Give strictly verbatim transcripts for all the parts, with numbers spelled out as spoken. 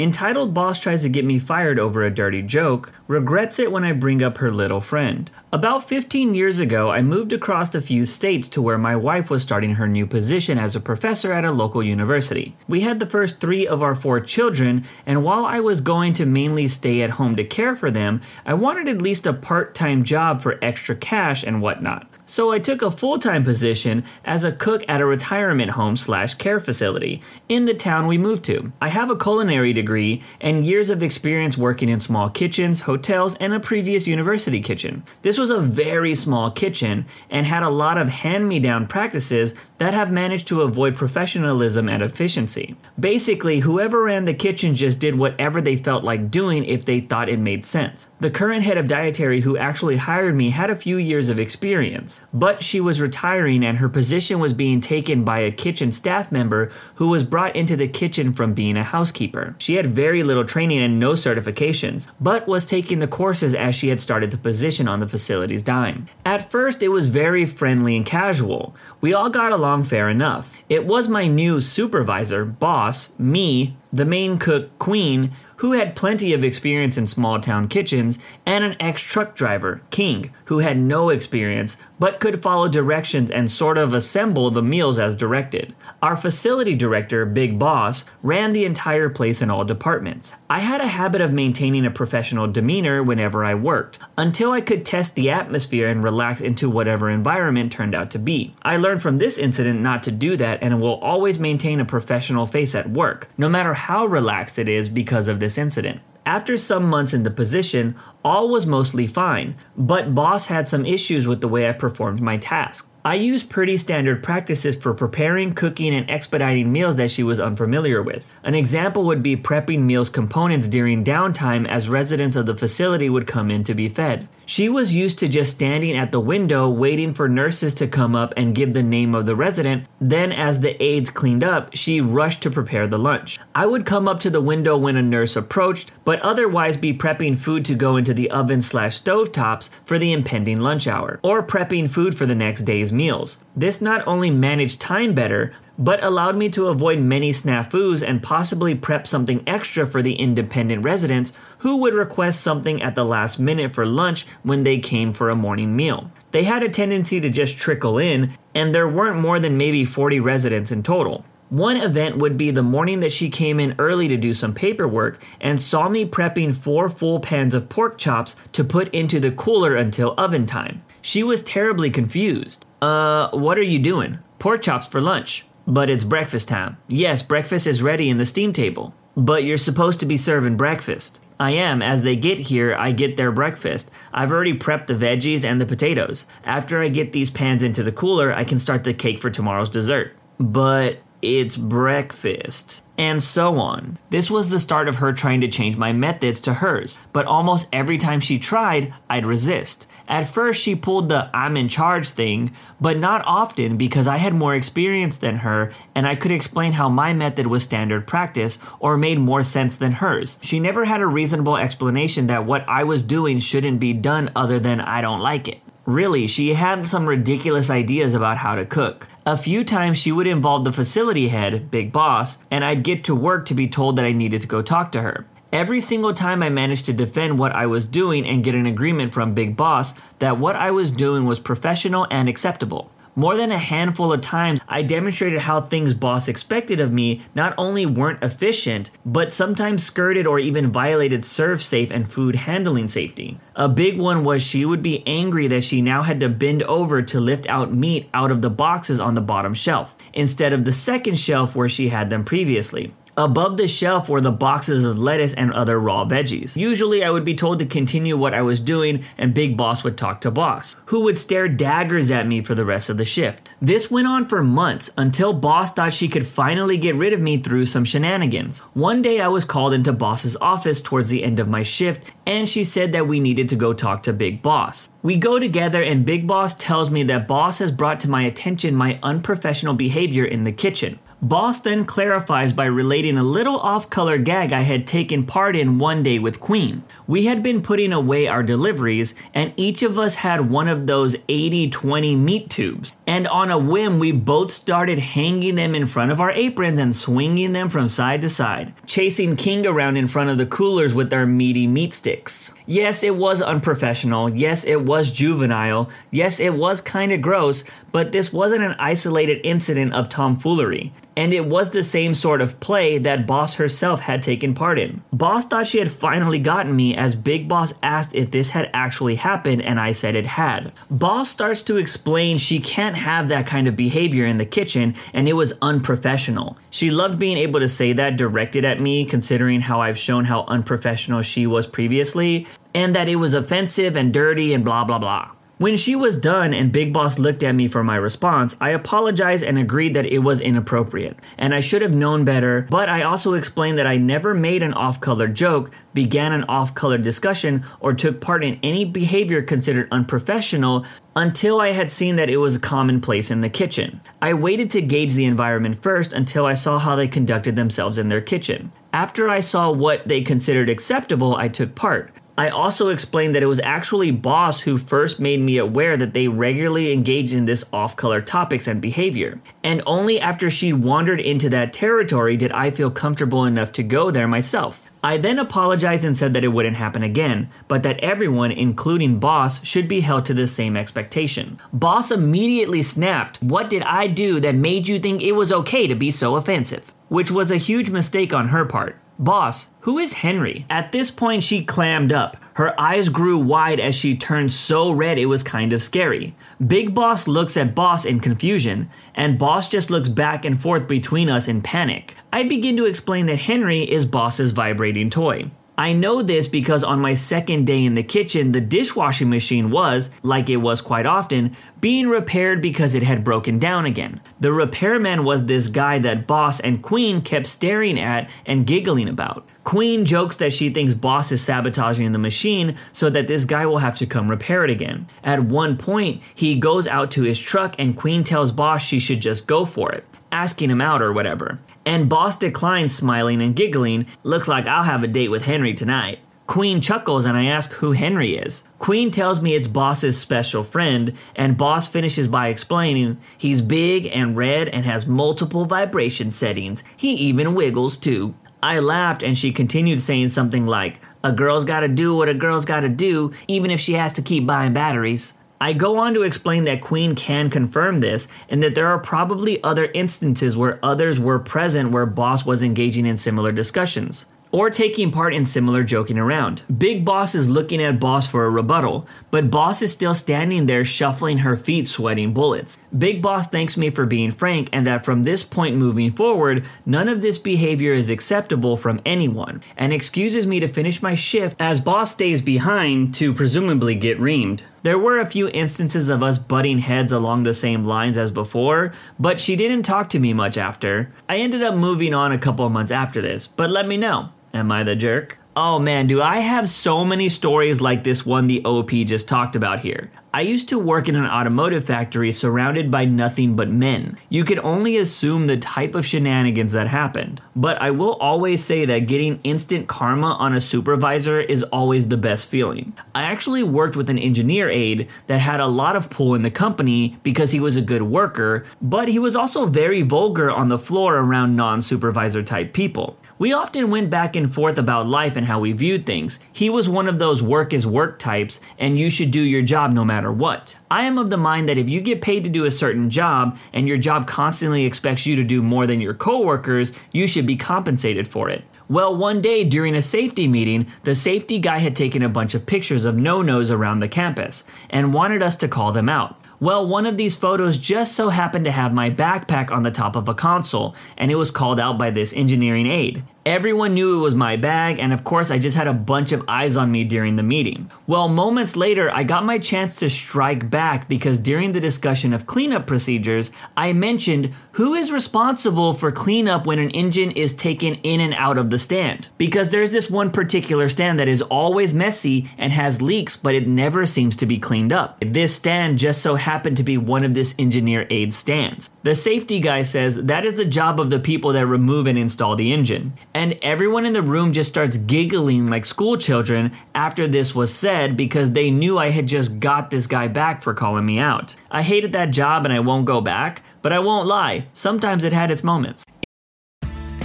Entitled boss tries to get me fired over a dirty joke, regrets it when I bring up her little friend. About fifteen years ago, I moved across a few states to where my wife was starting her new position as a professor at a local university. We had the first three of our four children, and while I was going to mainly stay at home to care for them, I wanted at least a part-time job for extra cash and whatnot. So I took a full-time position as a cook at a retirement home slash care facility in the town we moved to. I have a culinary degree and years of experience working in small kitchens, hotels, and a previous university kitchen. This was a very small kitchen and had a lot of hand-me-down practices that have managed to avoid professionalism and efficiency. Basically, whoever ran the kitchen just did whatever they felt like doing if they thought it made sense. The current head of dietary who actually hired me had a few years of experience, but she was retiring and her position was being taken by a kitchen staff member who was brought into the kitchen from being a housekeeper. She had very little training and no certifications, but was taking the courses as she had started the position on the facility's dime. At first, it was very friendly and casual. We all got along fair enough. It was my new supervisor, boss, me, the main cook, Queen, who had plenty of experience in small town kitchens, and an ex-truck driver, King, who had no experience but could follow directions and sort of assemble the meals as directed. Our facility director, Big Boss, ran the entire place in all departments. I had a habit of maintaining a professional demeanor whenever I worked, until I could test the atmosphere and relax into whatever environment turned out to be. I learned from this incident not to do that and will always maintain a professional face at work, no matter how relaxed it is, because of this incident. After some months in the position, all was mostly fine, but boss had some issues with the way I performed my task. I used pretty standard practices for preparing, cooking, and expediting meals that she was unfamiliar with. An example would be prepping meals components during downtime as residents of the facility would come in to be fed. She was used to just standing at the window waiting for nurses to come up and give the name of the resident, then as the aides cleaned up, she rushed to prepare the lunch. I would come up to the window when a nurse approached, but otherwise be prepping food to go into the oven slash stovetops for the impending lunch hour, or prepping food for the next day's meals. This not only managed time better, but allowed me to avoid many snafus and possibly prep something extra for the independent residents who would request something at the last minute for lunch when they came for a morning meal. They had a tendency to just trickle in, and there weren't more than maybe forty residents in total. One event would be the morning that she came in early to do some paperwork and saw me prepping four full pans of pork chops to put into the cooler until oven time. She was terribly confused. Uh, what are you doing? Pork chops for lunch. But it's breakfast time. Yes, breakfast is ready in the steam table. But you're supposed to be serving breakfast. I am. As they get here, I get their breakfast. I've already prepped the veggies and the potatoes. After I get these pans into the cooler, I can start the cake for tomorrow's dessert. But it's breakfast. And so on. This was the start of her trying to change my methods to hers, but almost every time she tried, I'd resist. At first, she pulled the I'm in charge thing, but not often because I had more experience than her and I could explain how my method was standard practice or made more sense than hers. She never had a reasonable explanation that what I was doing shouldn't be done other than I don't like it. Really, she had some ridiculous ideas about how to cook. A few times she would involve the facility head, Big Boss, and I'd get to work to be told that I needed to go talk to her. Every single time I managed to defend what I was doing and get an agreement from Big Boss that what I was doing was professional and acceptable. More than a handful of times, I demonstrated how things boss expected of me not only weren't efficient, but sometimes skirted or even violated serve safe and food handling safety. A big one was she would be angry that she now had to bend over to lift out meat out of the boxes on the bottom shelf, instead of the second shelf where she had them previously. Above the shelf were the boxes of lettuce and other raw veggies. Usually I would be told to continue what I was doing and Big Boss would talk to Boss, who would stare daggers at me for the rest of the shift. This went on for months until Boss thought she could finally get rid of me through some shenanigans. One day I was called into Boss's office towards the end of my shift and she said that we needed to go talk to Big Boss. We go together and Big Boss tells me that Boss has brought to my attention my unprofessional behavior in the kitchen. Boss then clarifies by relating a little off-color gag I had taken part in one day with Queen. We had been putting away our deliveries, and each of us had one of those eighty twenty meat tubes, And on a whim, we both started hanging them in front of our aprons and swinging them from side to side, chasing King around in front of the coolers with our meaty meat sticks. Yes, it was unprofessional. Yes, it was juvenile. Yes, it was kind of gross, but this wasn't an isolated incident of tomfoolery. And it was the same sort of play that Boss herself had taken part in. Boss thought she had finally gotten me as Big Boss asked if this had actually happened, and I said it had. Boss starts to explain she can't have that kind of behavior in the kitchen and it was unprofessional. She loved being able to say that directed at me, considering how I've shown how unprofessional she was previously, and that it was offensive and dirty and blah blah blah. When she was done and Big Boss looked at me for my response, I apologized and agreed that it was inappropriate, and I should have known better, but I also explained that I never made an off-color joke, began an off-color discussion, or took part in any behavior considered unprofessional until I had seen that it was commonplace in the kitchen. I waited to gauge the environment first until I saw how they conducted themselves in their kitchen. After I saw what they considered acceptable, I took part. I also explained that it was actually Boss who first made me aware that they regularly engaged in this off-color topics and behavior. And only after she wandered into that territory did I feel comfortable enough to go there myself. I then apologized and said that it wouldn't happen again, but that everyone, including Boss, should be held to the same expectation. Boss immediately snapped, "What did I do that made you think it was okay to be so offensive?" Which was a huge mistake on her part. "Boss, who is Henry?" At this point, she clammed up. Her eyes grew wide as she turned so red it was kind of scary. Big Boss looks at Boss in confusion, and Boss just looks back and forth between us in panic. I begin to explain that Henry is Boss's vibrating toy. I know this because on my second day in the kitchen, the dishwashing machine was, like it was quite often, being repaired because it had broken down again. The repairman was this guy that Boss and Queen kept staring at and giggling about. Queen jokes that she thinks Boss is sabotaging the machine so that this guy will have to come repair it again. At one point, he goes out to his truck and Queen tells Boss she should just go for it, asking him out or whatever. And Boss declines, smiling and giggling. "Looks like I'll have a date with Henry tonight." Queen chuckles and I ask who Henry is. Queen tells me it's Boss's special friend, and Boss finishes by explaining, "He's big and red and has multiple vibration settings. He even wiggles too." I laughed and she continued saying something like, "A girl's gotta do what a girl's gotta do, even if she has to keep buying batteries." I go on to explain that Queen can confirm this and that there are probably other instances where others were present where Boss was engaging in similar discussions or taking part in similar joking around. Big Boss is looking at Boss for a rebuttal, but Boss is still standing there shuffling her feet, sweating bullets. Big Boss thanks me for being frank and that from this point moving forward, none of this behavior is acceptable from anyone, and excuses me to finish my shift as Boss stays behind to presumably get reamed. There were a few instances of us butting heads along the same lines as before, but she didn't talk to me much after. I ended up moving on a couple of months after this, but let me know. Am I the jerk? Oh man, do I have so many stories like this one the O P just talked about here. I used to work in an automotive factory surrounded by nothing but men. You could only assume the type of shenanigans that happened. But I will always say that getting instant karma on a supervisor is always the best feeling. I actually worked with an engineer aide that had a lot of pull in the company because he was a good worker, but he was also very vulgar on the floor around non-supervisor type people. We often went back and forth about life and how we viewed things. He was one of those work is work types and you should do your job no matter what. I am of the mind that if you get paid to do a certain job and your job constantly expects you to do more than your coworkers, you should be compensated for it. Well, one day during a safety meeting, the safety guy had taken a bunch of pictures of no-nos around the campus and wanted us to call them out. Well, one of these photos just so happened to have my backpack on the top of a console, and it was called out by this engineering aide. Everyone knew it was my bag, and of course I just had a bunch of eyes on me during the meeting. Well, moments later, I got my chance to strike back because during the discussion of cleanup procedures, I mentioned Who is responsible for cleanup when an engine is taken in and out of the stand? Because there's this one particular stand that is always messy and has leaks, but it never seems to be cleaned up. This stand just so happened to be one of this engineer aid's stands. The safety guy says that is the job of the people that remove and install the engine. And everyone in the room just starts giggling like school children after this was said because they knew I had just got this guy back for calling me out. I hated that job and I won't go back, but I won't lie, sometimes it had its moments.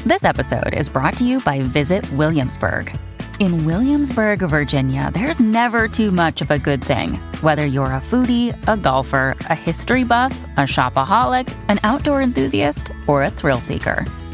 This episode is brought to you by Visit Williamsburg. In Williamsburg, Virginia, there's never too much of a good thing. Whether you're a foodie, a golfer, a history buff, a shopaholic, an outdoor enthusiast, or a thrill seeker,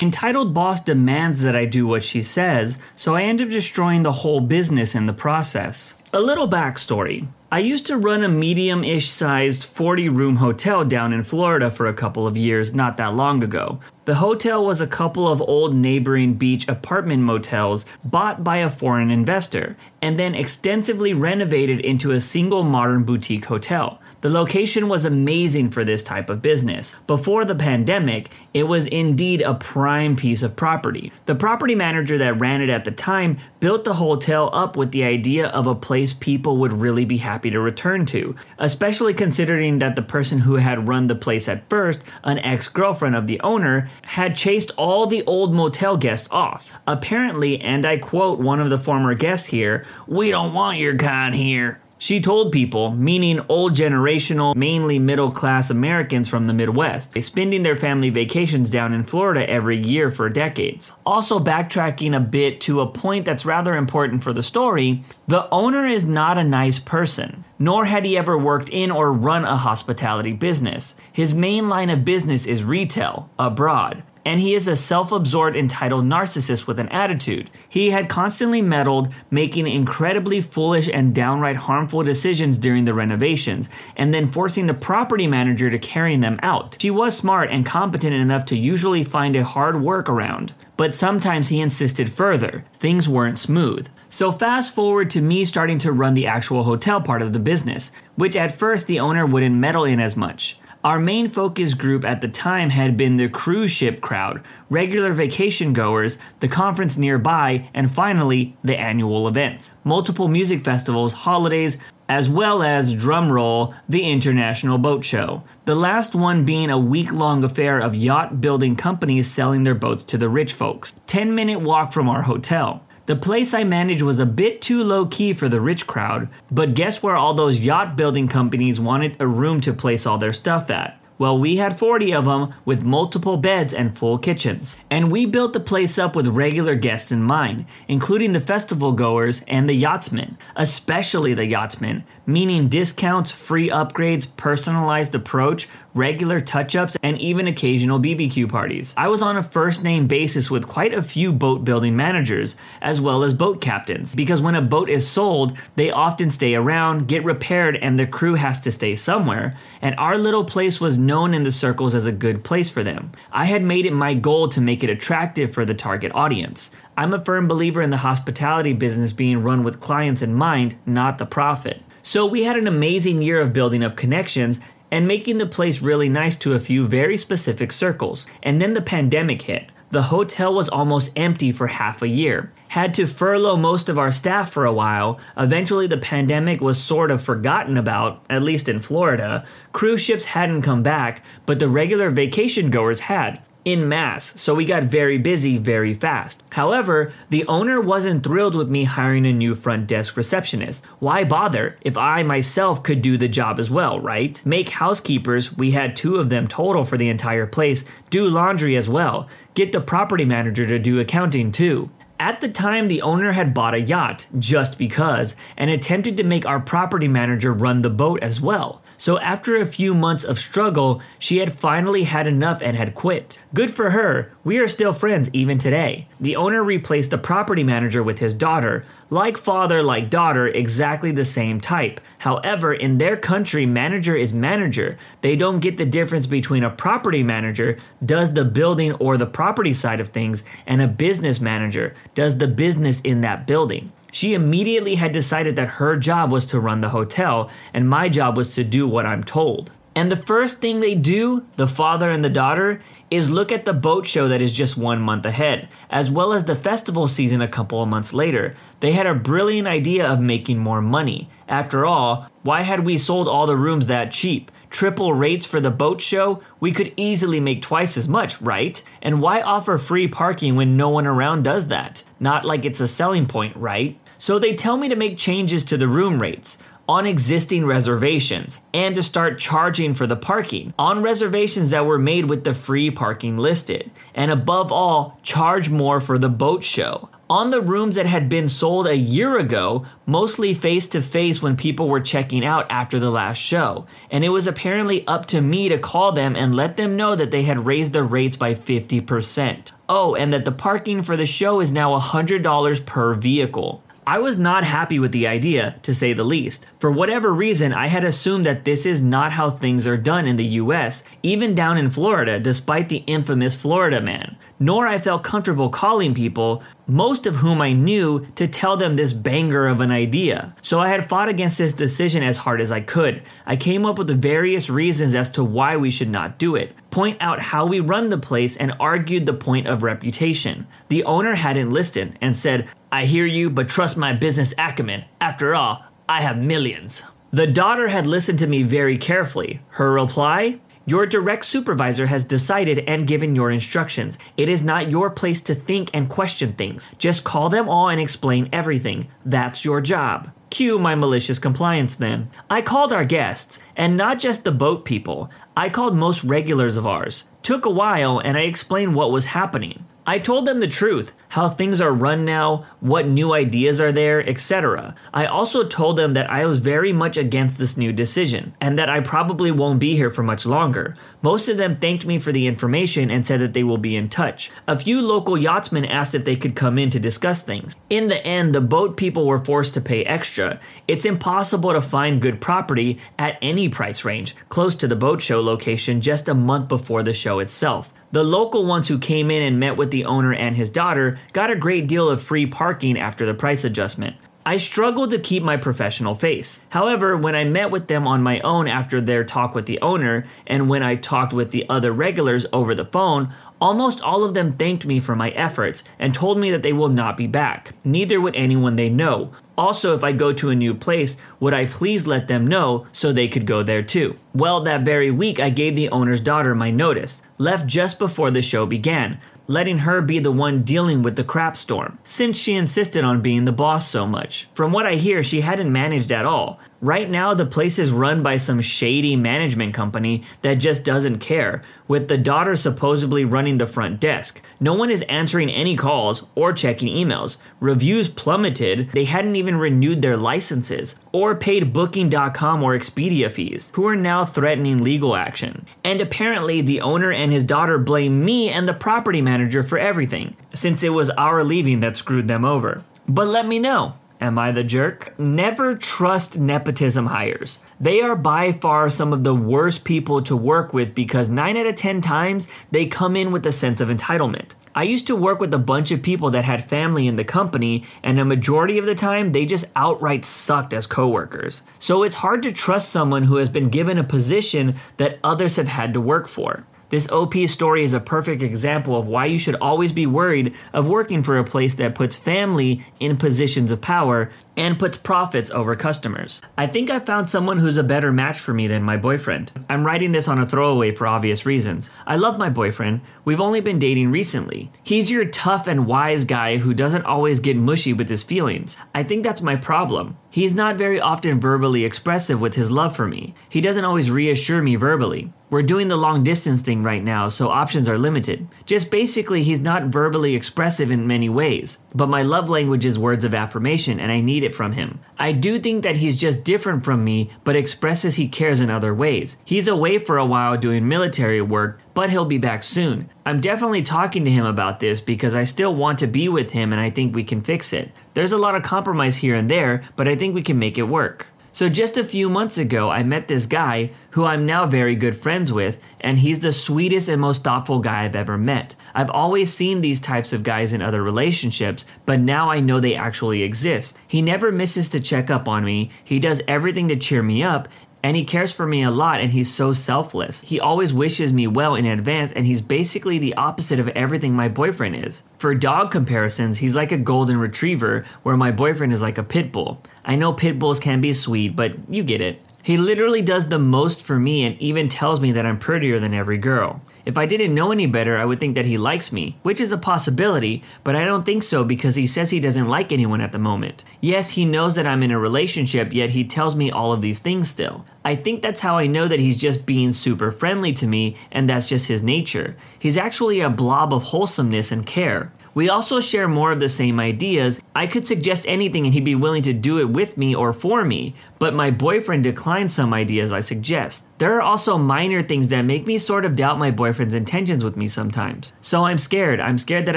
Entitled boss demands that I do what she says, so I end up destroying the whole business in the process. A little backstory. I used to run a medium-ish sized forty-room hotel down in Florida for a couple of years not that long ago. The hotel was a couple of old neighboring beach apartment motels bought by a foreign investor and then extensively renovated into a single modern boutique hotel. The location was amazing for this type of business. Before the pandemic, it was indeed a prime piece of property. The property manager that ran it at the time built the hotel up with the idea of a place people would really be happy to return to, especially considering that the person who had run the place at first, an ex-girlfriend of the owner, had chased all the old motel guests off. Apparently, and I quote one of the former guests here, "We don't want your kind here." She told people, meaning old generational, mainly middle-class Americans from the Midwest, spending their family vacations down in Florida every year for decades. Also backtracking a bit to a point that's rather important for the story, the owner is not a nice person, nor had he ever worked in or run a hospitality business. His main line of business is retail, abroad. And he is a self-absorbed, entitled narcissist with an attitude. He had constantly meddled, making incredibly foolish and downright harmful decisions during the renovations, and then forcing the property manager to carry them out. She was smart and competent enough to usually find a hard workaround, but sometimes he insisted further. Things weren't smooth. So fast forward to me starting to run the actual hotel part of the business, which at first the owner wouldn't meddle in as much. Our main focus group at the time had been the cruise ship crowd, regular vacation goers, the conference nearby, and finally, the annual events. Multiple music festivals, holidays, as well as, drumroll, the International Boat Show. The last one being a week-long affair of yacht-building companies selling their boats to the rich folks. ten-minute walk from our hotel. The place I managed was a bit too low-key for the rich crowd, but guess where all those yacht-building companies wanted a room to place all their stuff at? Well, we had forty of them with multiple beds and full kitchens. And we built the place up with regular guests in mind, including the festival goers and the yachtsmen, especially the yachtsmen, meaning discounts, free upgrades, personalized approach, regular touch-ups, and even occasional B B Q parties. I was on a first-name basis with quite a few boat building managers, as well as boat captains, because when a boat is sold, they often stay around, get repaired, and the crew has to stay somewhere, and our little place was known in the circles as a good place for them. I had made it my goal to make it attractive for the target audience. I'm a firm believer in the hospitality business being run with clients in mind, not the profit. So we had an amazing year of building up connections and making the place really nice to a few very specific circles. And then the pandemic hit. The hotel was almost empty for half a year. Had to furlough most of our staff for a while. Eventually the pandemic was sort of forgotten about, at least in Florida. Cruise ships hadn't come back, but the regular vacation goers had, in mass, so we got very busy very fast. However, the owner wasn't thrilled with me hiring a new front desk receptionist. Why bother if I myself could do the job as well, right? Make housekeepers, we had two of them total for the entire place, do laundry as well, get the property manager to do accounting too. At the time, the owner had bought a yacht, just because, and attempted to make our property manager run the boat as well. So after a few months of struggle, she had finally had enough and had quit. Good for her, we are still friends even today. The owner replaced the property manager with his daughter. Like father, like daughter, exactly the same type. However, in their country, manager is manager. They don't get the difference between a property manager, does the building or the property side of things, and a business manager, does the business in that building. She immediately had decided that her job was to run the hotel and my job was to do what I'm told. And the first thing they do, the father and the daughter, is look at the boat show that is just one month ahead, as well as the festival season a couple of months later. They had a brilliant idea of making more money. After all, why had we sold all the rooms that cheap? Triple rates for the boat show? We could easily make twice as much, right? And why offer free parking when no one around does that? Not like it's a selling point, right? So they tell me to make changes to the room rates on existing reservations and to start charging for the parking on reservations that were made with the free parking listed. And above all, charge more for the boat show. On the rooms that had been sold a year ago, mostly face-to-face when people were checking out after the last show. And it was apparently up to me to call them and let them know that they had raised the rates by fifty percent. Oh, and that the parking for the show is now one hundred dollars per vehicle. I was not happy with the idea, to say the least. For whatever reason, I had assumed that this is not how things are done in the U S, even down in Florida, despite the infamous Florida man. Nor I felt comfortable calling people, most of whom I knew, to tell them this banger of an idea. So I had fought against this decision as hard as I could. I came up with the various reasons as to why we should not do it, point out how we run the place, and argued the point of reputation. The owner hadn't listened and said, "I hear you, but trust my business acumen. After all, I have millions." The daughter had listened to me very carefully. Her reply? "Your direct supervisor has decided and given your instructions. It is not your place to think and question things. Just call them all and explain everything. That's your job." Cue my malicious compliance then. I called our guests, and not just the boat people. I called most regulars of ours. Took a while, and I explained what was happening. I told them the truth, how things are run now, what new ideas are there, et cetera. I also told them that I was very much against this new decision, and that I probably won't be here for much longer. Most of them thanked me for the information and said that they will be in touch. A few local yachtsmen asked if they could come in to discuss things. In the end, the boat people were forced to pay extra. It's impossible to find good property at any price range close to the boat show location just a month before the show itself. The local ones who came in and met with the owner and his daughter got a great deal of free parking after the price adjustment. I struggled to keep my professional face. However, when I met with them on my own after their talk with the owner, and when I talked with the other regulars over the phone, almost all of them thanked me for my efforts and told me that they will not be back. Neither would anyone they know. Also, if I go to a new place, would I please let them know so they could go there too? Well, that very week, I gave the owner's daughter my notice, left just before the show began, letting her be the one dealing with the crap storm, since she insisted on being the boss so much. From what I hear, she hadn't managed at all. Right now, the place is run by some shady management company that just doesn't care, with the daughter supposedly running the front desk. No one is answering any calls or checking emails. Reviews plummeted. They hadn't even renewed their licenses or paid booking dot com or Expedia fees, who are now threatening legal action. And apparently, the owner and his daughter blame me and the property manager for everything, since it was our leaving that screwed them over. But let me know. Am I the jerk? Never trust nepotism hires. They are by far some of the worst people to work with because nine out of ten times they come in with a sense of entitlement. I used to work with a bunch of people that had family in the company, and a majority of the time they just outright sucked as coworkers. So it's hard to trust someone who has been given a position that others have had to work for. This O P story is a perfect example of why you should always be worried of working for a place that puts family in positions of power and puts profits over customers. I think I found someone who's a better match for me than my boyfriend. I'm writing this on a throwaway for obvious reasons. I love my boyfriend. We've only been dating recently. He's your tough and wise guy who doesn't always get mushy with his feelings. I think that's my problem. He's not very often verbally expressive with his love for me. He doesn't always reassure me verbally. We're doing the long distance thing right now, so options are limited. Just basically, he's not verbally expressive in many ways, but my love language is words of affirmation and I need it from him. I do think that he's just different from me, but expresses he cares in other ways. He's away for a while doing military work, but he'll be back soon. I'm definitely talking to him about this because I still want to be with him and I think we can fix it. There's a lot of compromise here and there, but I think we can make it work. So just a few months ago, I met this guy who I'm now very good friends with, and he's the sweetest and most thoughtful guy I've ever met. I've always seen these types of guys in other relationships, but now I know they actually exist. He never misses to check up on me. He does everything to cheer me up, and he cares for me a lot, and he's so selfless. He always wishes me well in advance, and he's basically the opposite of everything my boyfriend is. For dog comparisons, he's like a golden retriever, where my boyfriend is like a pit bull. I know pit bulls can be sweet, but you get it. He literally does the most for me and even tells me that I'm prettier than every girl. If I didn't know any better, I would think that he likes me, which is a possibility, but I don't think so because he says he doesn't like anyone at the moment. Yes, he knows that I'm in a relationship, yet he tells me all of these things still. I think that's how I know that he's just being super friendly to me, and that's just his nature. He's actually a blob of wholesomeness and care. We also share more of the same ideas. I could suggest anything and he'd be willing to do it with me or for me, but my boyfriend declines some ideas I suggest. There are also minor things that make me sort of doubt my boyfriend's intentions with me sometimes. So I'm scared. I'm scared that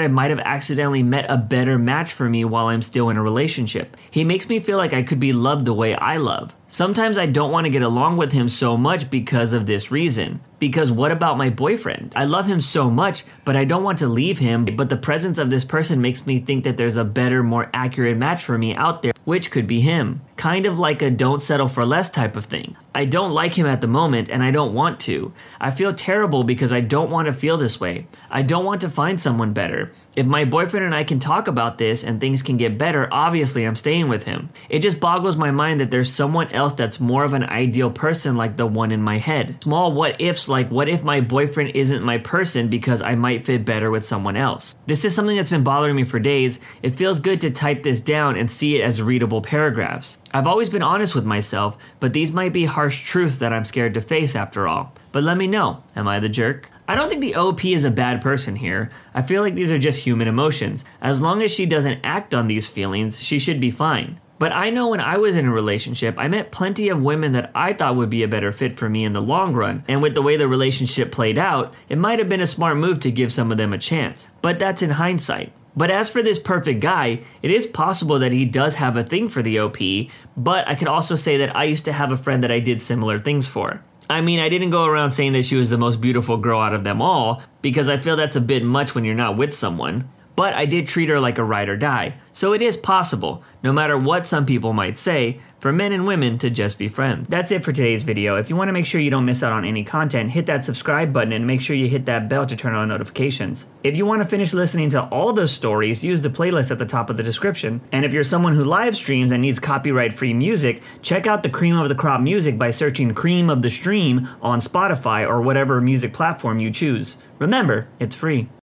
I might have accidentally met a better match for me while I'm still in a relationship. He makes me feel like I could be loved the way I love. Sometimes I don't want to get along with him so much because of this reason. Because what about my boyfriend? I love him so much, but I don't want to leave him. But the presence of this person makes me think that there's a better, more accurate match for me out there, which could be him. Kind of like a don't settle for less type of thing. I don't like him at the moment and I don't want to. I feel terrible because I don't want to feel this way. I don't want to find someone better. If my boyfriend and I can talk about this and things can get better, obviously I'm staying with him. It just boggles my mind that there's someone else that's more of an ideal person like the one in my head. Small what ifs, like what if my boyfriend isn't my person because I might fit better with someone else. This is something that's been bothering me for days. It feels good to type this down and see it as readable paragraphs. I've always been honest with myself, but these might be harsh truths that I'm scared to face after all. But let me know, am I the jerk? I don't think the O P is a bad person here. I feel like these are just human emotions. As long as she doesn't act on these feelings, she should be fine. But I know when I was in a relationship, I met plenty of women that I thought would be a better fit for me in the long run, and with the way the relationship played out, it might have been a smart move to give some of them a chance. But that's in hindsight. But as for this perfect guy, it is possible that he does have a thing for the O P, but I could also say that I used to have a friend that I did similar things for. I mean, I didn't go around saying that she was the most beautiful girl out of them all, because I feel that's a bit much when you're not with someone. But I did treat her like a ride or die, so it is possible, no matter what some people might say, for men and women to just be friends. That's it for today's video. If you want to make sure you don't miss out on any content, hit that subscribe button and make sure you hit that bell to turn on notifications. If you want to finish listening to all those stories, use the playlist at the top of the description. And if you're someone who live streams and needs copyright-free music, check out the Cream of the Crop music by searching Cream of the Stream on Spotify or whatever music platform you choose. Remember, it's free.